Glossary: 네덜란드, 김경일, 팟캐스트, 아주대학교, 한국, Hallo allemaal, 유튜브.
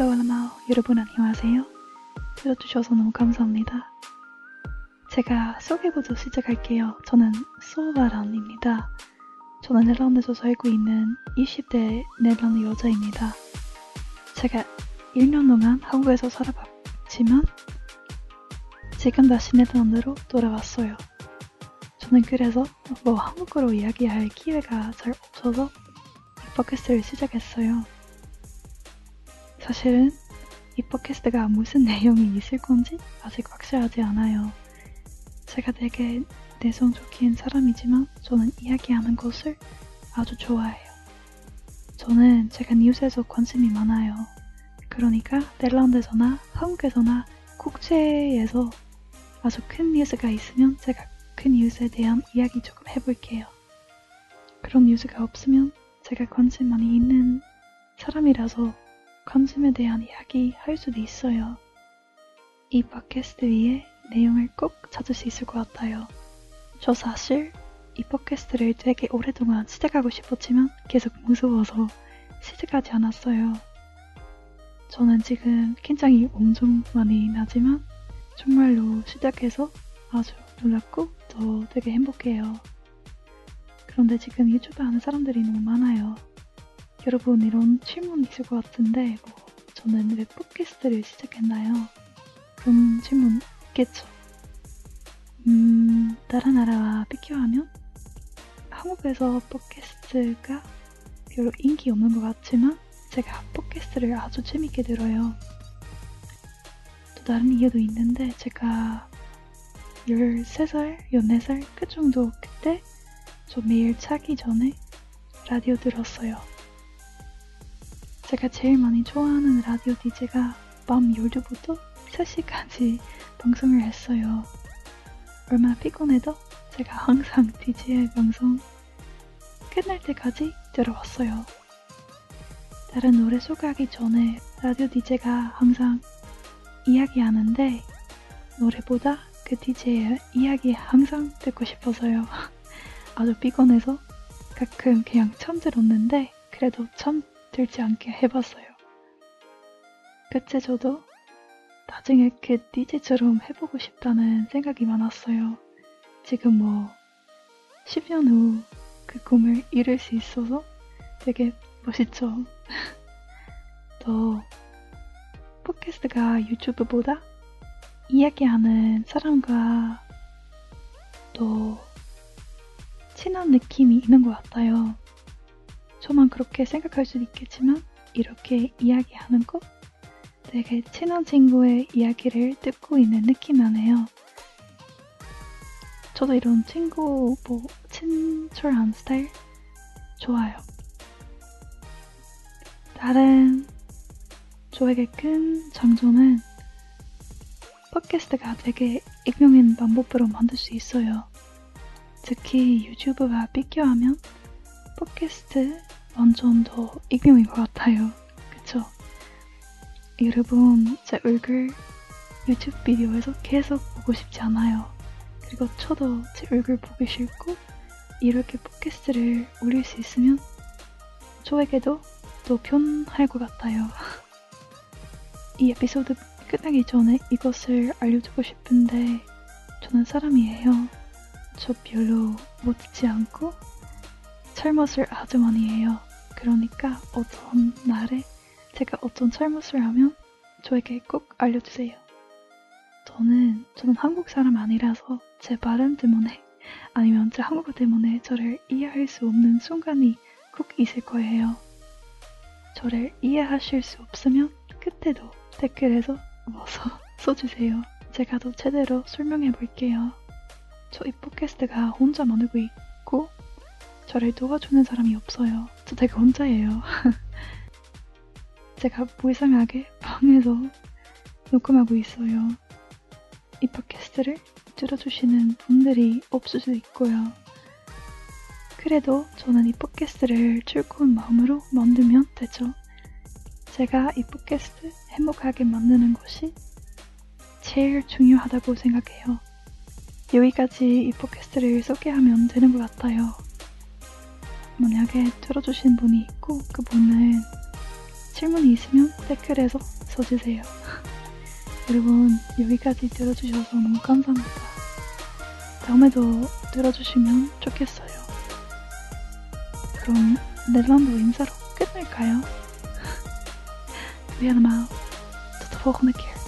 Hallo allemaal, 여러분 안녕하세요. 들어주셔서 너무 감사합니다. 제가 소개부터 시작할게요. 저는 소아란입니다. 저는 네덜란드에서 살고 있는 20대 네덜란드 여자입니다. 제가 1년 동안 한국에서 살아봤지만 지금 다시 네덜란드로 돌아왔어요. 저는 그래서 한국어로 이야기할 기회가 잘 없어서 이 팟캐스트를 시작했어요. 사실은 이 팟캐스트가 무슨 내용이 있을 건지 아직 확실하지 않아요. 제가 되게 내성적인 사람이지만 저는 이야기하는 것을 아주 좋아해요. 저는 제가 뉴스에서 관심이 많아요. 그러니까 네덜란드에서나 한국에서나 국제에서 아주 큰 뉴스가 있으면 제가 그 뉴스에 대한 이야기 조금 해볼게요. 그런 뉴스가 없으면 제가 관심 많이 있는 사람이라서 관심에 대한 이야기 할 수도 있어요. 이 팟캐스트 위에 내용을 꼭 찾을 수 있을 것 같아요. 저 사실 이 팟캐스트를 되게 오랫동안 시작하고 싶었지만 계속 무서워서 시작하지 않았어요. 저는 지금 긴장이 엄청 많이 나지만 정말로 시작해서 아주 놀랍고 또 되게 행복해요. 그런데 지금 유튜브 하는 사람들이 너무 많아요. 여러분 이런 질문 있을 것 같은데 저는 왜 팟캐스트를 시작했나요? 그런 질문 있겠죠. 다른 나라와 비교하면 한국에서 팟캐스트가 별로 인기 없는 것 같지만 제가 팟캐스트를 아주 재밌게 들어요. 또 다른 이유도 있는데 제가 13살, 14살 그 정도 그때 저 매일 자기 전에 라디오 들었어요. 제가 제일 많이 좋아하는 라디오 DJ가 밤 12부터 3시까지 방송을 했어요. 얼마나 피곤해도 제가 항상 DJ의 방송 끝날 때까지 들어왔어요. 다른 노래 소개하기 전에 라디오 DJ가 항상 이야기하는데 노래보다 그 DJ의 이야기 항상 듣고 싶어서요. 아주 피곤해서 가끔 그냥 참 들었는데 그래도 참 들지 않게 해봤어요. 그때 저도 나중에 그 DJ처럼 해보고 싶다는 생각이 많았어요. 지금 10년 후 그 꿈을 이룰 수 있어서 되게 멋있죠. 또 팟캐스트가 유튜브보다 이야기하는 사람과 또 친한 느낌이 있는 것 같아요. 저만 그렇게 생각할 수도 있겠지만 이렇게 이야기하는 거 되게 친한 친구의 이야기를 듣고 있는 느낌 나네요. 저도 이런 친구 친절한 스타일 좋아요. 다른 저에게 큰 장점은 팟캐스트가 되게 익명인 방법으로 만들 수 있어요. 특히 유튜브와 비교하면 팟캐스트 완전 더 익명인 것 같아요. 그쵸? 여러분, 제 얼굴 유튜브 비디오에서 계속 보고 싶지 않아요. 그리고 저도 제 얼굴 보기 싫고 이렇게 팟캐스트를 올릴 수 있으면 저에게도 더 편할 것 같아요. 이 에피소드 끝나기 전에 이것을 알려주고 싶은데 저는 사람이에요. 저 별로 못 듣지 않고 잘못을 아주 많이 해요. 그러니까 어떤 날에 제가 어떤 잘못을 하면 저에게 꼭 알려주세요. 저는 한국 사람 아니라서 제 발음 때문에 아니면 제 한국어 때문에 저를 이해할 수 없는 순간이 꼭 있을 거예요. 저를 이해하실 수 없으면 그때도 댓글에서 써주세요. 제가 더 제대로 설명해 볼게요. 저 이 팟캐스트가 혼자 만들고 있고 저를 도와주는 사람이 없어요. 저 되게 혼자예요. 제가 불쌍하게 방에서 녹음하고 있어요. 이 팟캐스트를 들어주시는 분들이 없을 수도 있고요. 그래도 저는 이 팟캐스트를 즐거운 마음으로 만들면 되죠. 제가 이 팟캐스트 행복하게 만드는 것이 제일 중요하다고 생각해요. 여기까지 이 팟캐스트를 소개하면 되는 것 같아요. 만약에 들어주신 분이 있고 그분은 질문이 있으면 댓글에서 써주세요. 여러분, 여기까지 들어주셔서 너무 감사합니다. 다음에도 들어주시면 좋겠어요. 그럼 네덜란드 인사로 끝낼까요? Weer allemaal, tot de volgende keer.